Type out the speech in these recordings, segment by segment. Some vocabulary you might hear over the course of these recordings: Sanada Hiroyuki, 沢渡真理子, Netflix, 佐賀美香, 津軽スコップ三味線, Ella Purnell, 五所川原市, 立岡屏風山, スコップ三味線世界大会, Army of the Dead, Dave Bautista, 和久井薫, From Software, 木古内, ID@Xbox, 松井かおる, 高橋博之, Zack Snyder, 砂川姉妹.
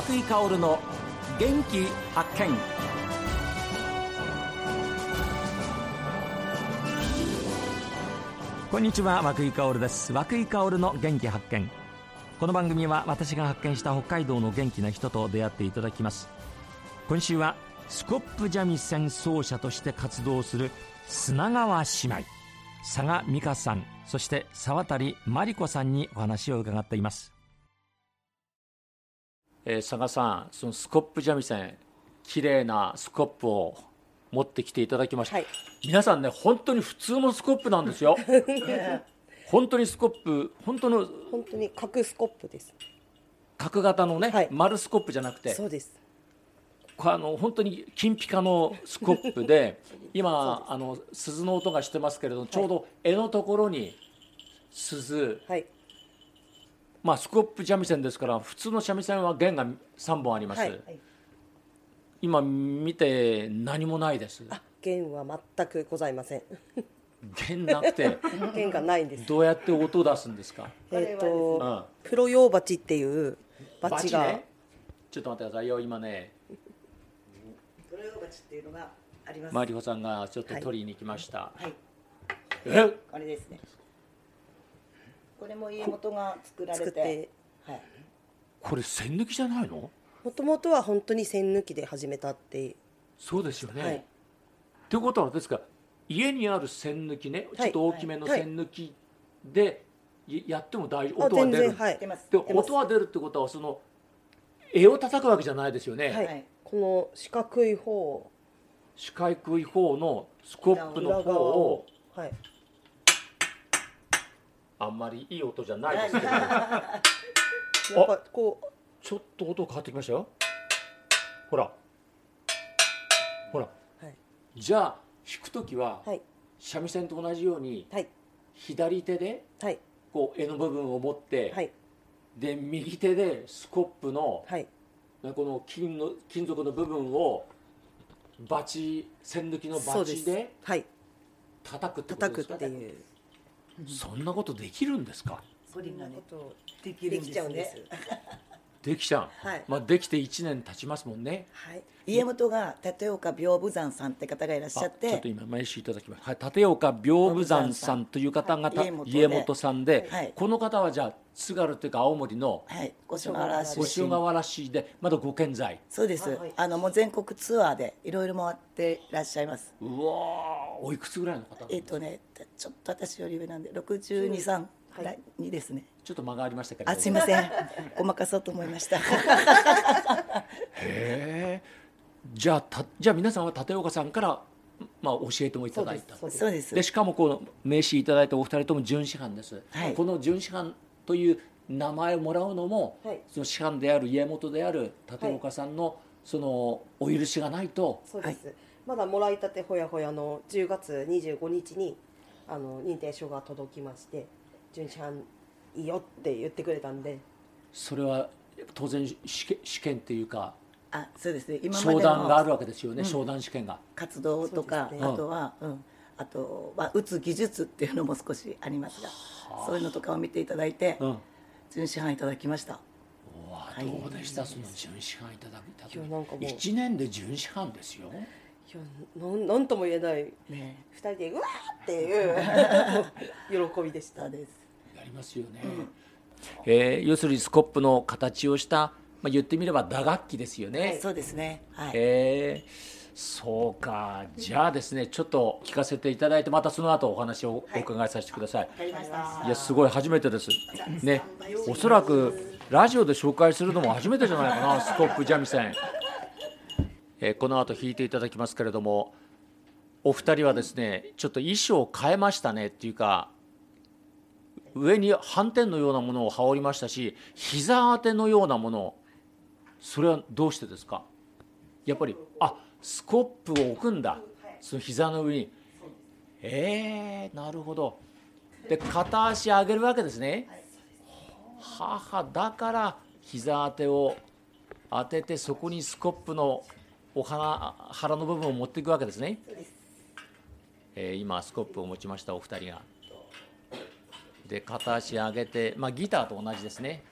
松井かおるの元気発見。こんにちは、松井かおるです。松井かおるの元気発見。この番組は私が発見した北海道の元気な人と出会っていただきます。今週はスコップ三味線奏者として活動する砂川姉妹、佐賀美香さん、そして沢渡真理子さんにお話を伺っています。佐賀さん、そのスコップ三味線、綺麗なスコップを持ってきていただきました、はい、皆さんね、本当に普通のスコップなんですよ本当にスコップ、本当に角スコップです。角型のね、はい、丸スコップじゃなくて、そうです、本当に金ピカのスコップで今鈴の音がしてますけれども、はい、ちょうど柄のところに鈴、はい、まあ、スコップ三味線ですから、普通の三味線は弦が3本あります、はいはい、今見て何もないです。あ、弦は全くございません弦なくて弦がないんです。どうやって音を出すんですか？プロ用バチっていうバチが、ね、ちょっと待ってくださいよ、今ねプロ用バチっていうのがあります。真理子さんがちょっと取りに来ました、はいはい、これですね。これも家元が作って、はい、これ線抜きじゃないの？もともとは本当に線抜きで始めたって。そうですよね。はい、ということはですか、家にある線抜きね、はい、ちょっと大きめの線抜きでやっても大丈夫、はい、音は出る、はい、で音は出るってことはその絵を叩くわけじゃないですよね、はい、この四角い方のスコップの方を、はい、あんまりいい音じゃないですけどやっぱこうちょっと音変わってきましたよ。ほら、はい、じゃあ弾くときは、はい、三味線と同じように、はい、左手で、はい、こう柄の部分を持って、はい、で右手でスコップの、はい、この金属の部分をバチ、線抜きのバチで、はい、叩くってことですかね。叩くっていう、そんなことできるんですか？そんなことできるんですね。できちゃうんですできちゃう、はい、まあ、できて1年経ちますもんね、はい、家元が立岡屏風山さんって方がいらっしゃって、ちょっと今名刺いただきます、はい、立岡屏風山さんという方が、はい、家元さんで、はい、この方はじゃあ津軽というか青森の、はい、五所川原市でまだご健在。そうです、はい、もう全国ツアーでいろいろ回っていらっしゃいます。うわー、おいくつぐらいの方？ちょっと私より上なんで62、3ぐらいにですね。ちょっと間がありましたけど、すいませんごまかそうと思いましたへえ。じゃあ皆さんは立岡さんから、まあ、教えてもいただいた。そうですで、しかもこの名刺いただいたお二人とも準師範です、はい、この準師範という名前をもらうのも、はい、その師範である家元である立岡さん の、はい、そのお許しがないと。そうです、はい、まだもらいたてほやほやの10月25日に認定証が届きまして、準師範いいよって言ってくれたんで。それは当然試験っていうか、あ、そうですね、今までの商談があるわけですよね、うん、商談試験が、活動とか、ね、あとは、うん、あとは打つ技術っていうのも少しありました、うん、そういうのとかを見ていただいて、うん、準師範いただきました。はい、どうでした、その準師範いただいたとき。1年で準師範ですよ。いや、なんとも言えない、ね、2人でうわーっていう喜びでしたです。ありますよね、うん、要するにスコップの形をした、まあ、言ってみれば打楽器ですよね、はい、そうですね、はい、そうか。じゃあですね、ちょっと聞かせていただいて、またその後お話をお伺いさせてください、はいはい、いや、すごい初めてですね。おそらくラジオで紹介するのも初めてじゃないかなスコップ三味線この後弾いていただきますけれども、お二人はですね、ちょっと衣装を変えましたねっていうか、上に斑点のようなものを羽織りましたし、膝当てのようなもの、それはどうしてですか？やっぱりスコップを置くんだ、その膝の上に。なるほど。で、片足上げるわけですね。母だから膝当てを当てて、そこにスコップのお花腹の部分を持っていくわけですね。今スコップを持ちましたお二人が。で、片足上げて、まあ、ギターと同じですね。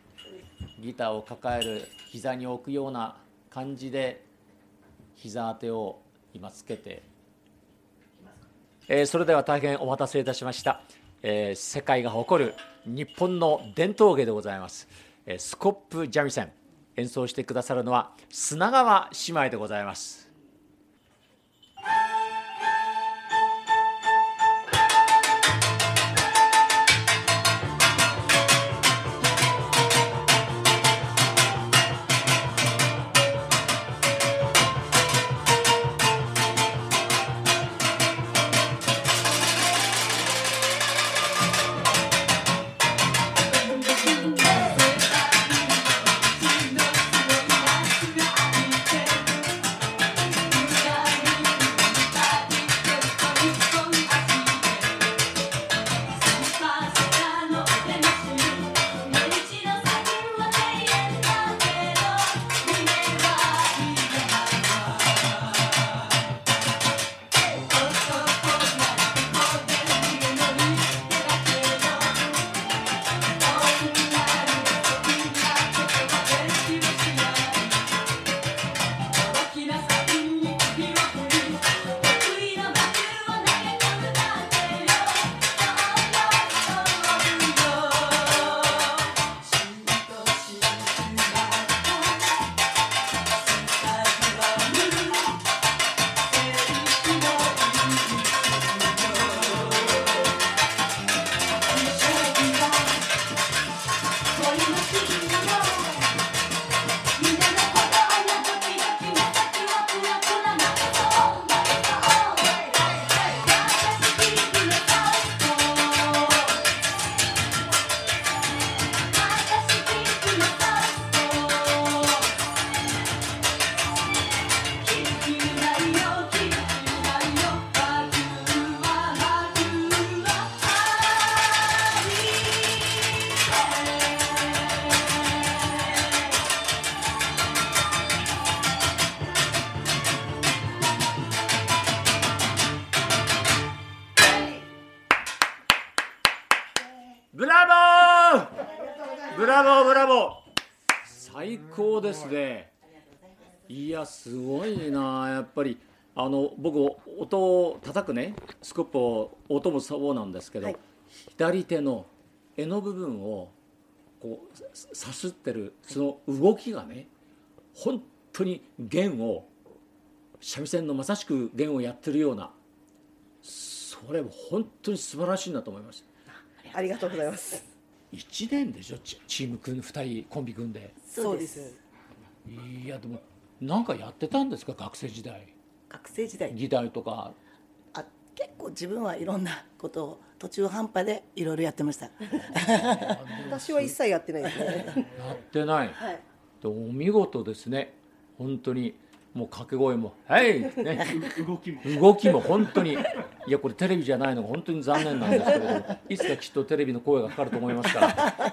ギターを抱える、膝に置くような感じで膝当てを今つけて、それでは大変お待たせいたしました、世界が誇る日本の伝統芸でございます、スコップ三味線、演奏してくださるのは砂川姉妹でございます。ブラボー、ブラボー、ブラボー、最高ですね。いや、すごいな。やっぱり僕音を叩くね、スコップを音もそうなんですけど、はい、左手の柄の部分をこうさすってるその動きがね、本当に弦を三味線のまさしく弦をやってるような、それも本当に素晴らしいなと思いました。ありがとうございます。1年でしょ、チーム組んで2人コンビ組んで。そうです。いやでもなんかやってたんですか、学生時代。学生時代。ギターとか。あ、結構自分はいろんなことを途中半端でいろいろやってました。私は一切やってないですね。やってない。はい。お見事ですね。本当にもう掛け声もはいね。動きも本当に。いやこれテレビじゃないのが本当に残念なんですけれども、いつかきっとテレビの声がかかると思いますか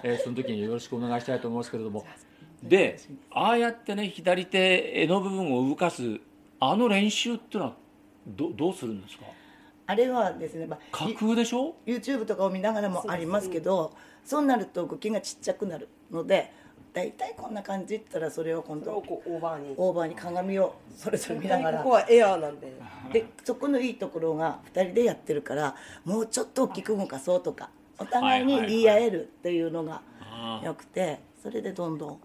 ら、その時によろしくお願いしたいと思いますけれども、でああやってね左手の部分を動かすあの練習っていうのは どうするんですか？あれはですね、まあ、架空でしょ？ YouTube とかを見ながらもありますけど、そうなると動きがちっちゃくなるので、だいたいこんな感じって言ったら、それを今度オーバーに鏡をそれぞれ見ながら、ここはエアーなんで、でそこのいいところが2人でやってるから、もうちょっと大きく動かそうとか、お互いに言い合えるっていうのがよくて、それでどんどん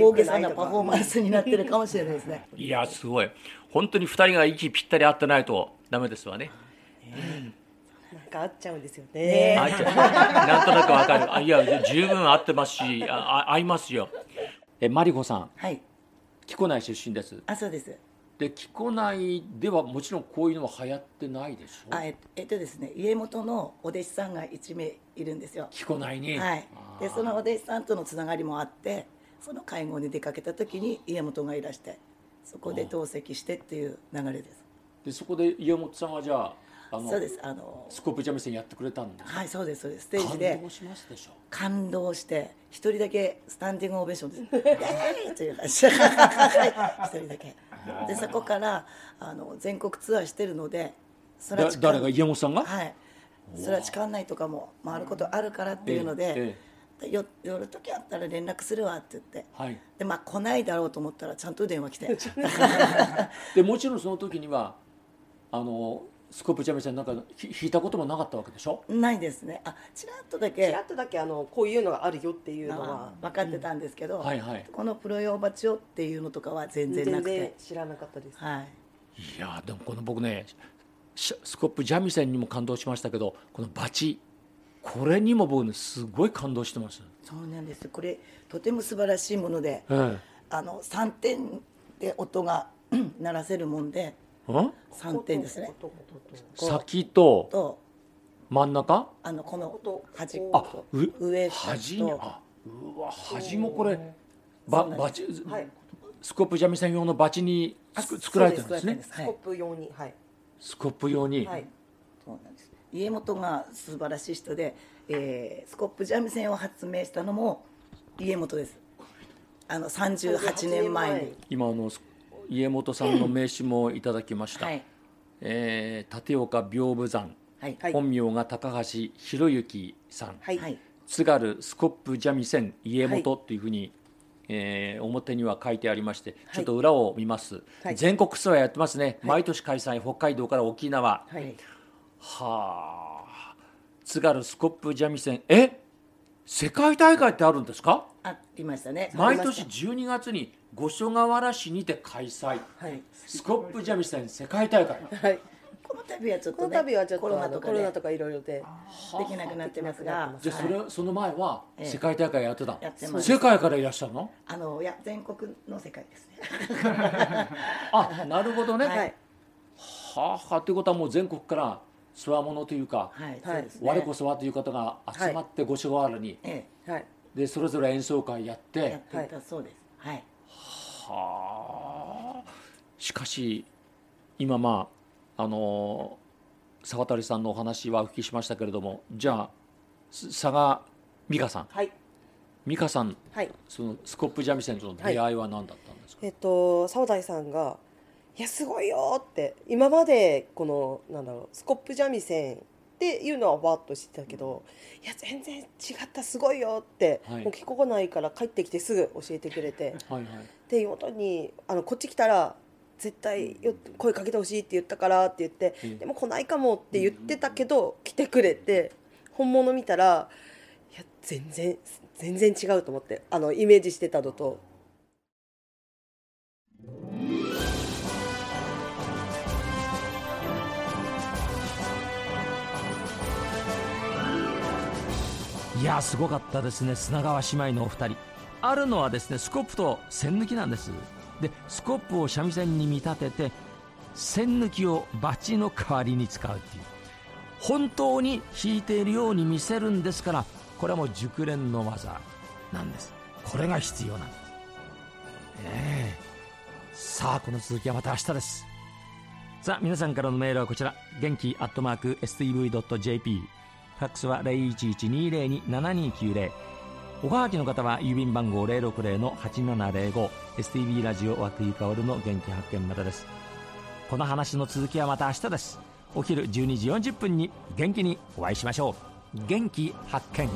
大げさなパフォーマンスになってるかもしれないですね。いやすごい、本当に2人が息ぴったり合ってないとダメですわね。なんか合っちゃうんですよね。合っちゃう。なんとなくわかる。いや十分合ってますし、合いますよ。マリコさん、はい、木古内出身です。あ、そうです。で木古内ではもちろんこういうのは流行ってないでしょ。あ、ですね、家元のお弟子さんが1名いるんですよ。木古内に。はい。でそのお弟子さんとのつながりもあって、その会合に出かけた時に家元がいらして、そこで同席してっていう流れです。でそこで家元さんはじゃあ。そうです、スコップ三味線やってくれたんです。はい、そうです、そうです。ステージで感動しますでしょ。感動して一人だけスタンディングオベーションです。という話。一人だけ。でそこから全国ツアーしてるので、それは誰が家元さんが。はい。それは時間内とかも回ることあるからっていうので、寄る時あったら連絡するわって言って、はい、でまあ来ないだろうと思ったらちゃんと電話来てでもちろんその時にはすごいぶちゃぶちゃなんか引いたこともなかったわけでしょ？ないですね。あ、ちらっとだけこういうのがあるよっていうのは分かってたんですけど、うん、はいはい、このプロ用バチオっていうのとかは全然なくて、全然知らなかったです、はい、いやでもこの僕ねスコップ三味線にも感動しましたけど、このバチこれにも僕ねすごい感動してます。そうなんです。これとても素晴らしいもので、3点で音が鳴らせるもんで、3点ですね。先と真ん中、この端っこ、上端に、うわ端もこれバチ、スコップ三味線用のバチに作られてるんですね。スコップ用に、はい。スコップ用に、はい、そうなんです。家元が素晴らしい人で、スコップ三味線を発明したのも家元です。38年前に。今家元さんの名刺もいただきました、はい、立岡屏風山、はい、本名が高橋博之さん、はい、津軽スコップ三味線家元というふうに、はい、表には書いてありまして、ちょっと裏を見ます、はい、全国ツアーやってますね、はい、毎年開催、北海道から沖縄、はい、はあ、津軽スコップ三味線、世界大会ってあるんですか？ありましたね。毎年12月に五所川原市にて開催、はい、スコップ三味線世界大会、はい、この度はちょっと、コロナとかいろいろでできなくなってますが、じゃあその前は世界大会やってた、世界からいらっしゃるの？いや、全国の世界ですねあ、なるほどね、はい、はあ、ということはもう全国からつわものというか、はいそうですね、我こそはという方が集まって五所川原に、はい、でそれぞれ演奏会やって、やっていたそうです、はい、はあ、しかし今沢渡さんのお話はお聞きしましたけれども、じゃあ佐賀美香さん、はい、美香さん、はい、そのスコップ三味線との出会いは何だったんですか？はい、沢渡さんがいやすごいよって、今までこのスコップ三味線っていうのはバーッとしてたけど、いや全然違った、すごいよって、はい、もう聞こえないから帰ってきてすぐ教えてくれてはい、はい、で妹にこっち来たら絶対声かけてほしいって言ったからって言って、でも来ないかもって言ってたけど来てくれて、本物見たらいや全然違うと思って、イメージしてたのと。いやすごかったですね。砂川姉妹のお二人、あるのはですねスコップと栓抜きなんです。でスコップを三味線に見立てて、栓抜きをバチの代わりに使うっていう、本当に弾いているように見せるんですから、これはもう熟練の技なんです。これが必要なんです、さあこの続きはまた明日です。さあ皆さんからのメールはこちら、元気@stv.jp、 ファックスは 0112027290、おはがきの方は郵便番号 060-8705 STV ラジオ和久井薫の元気発見までです。この話の続きはまた明日です。お昼12時40分に元気にお会いしましょう。元気発見。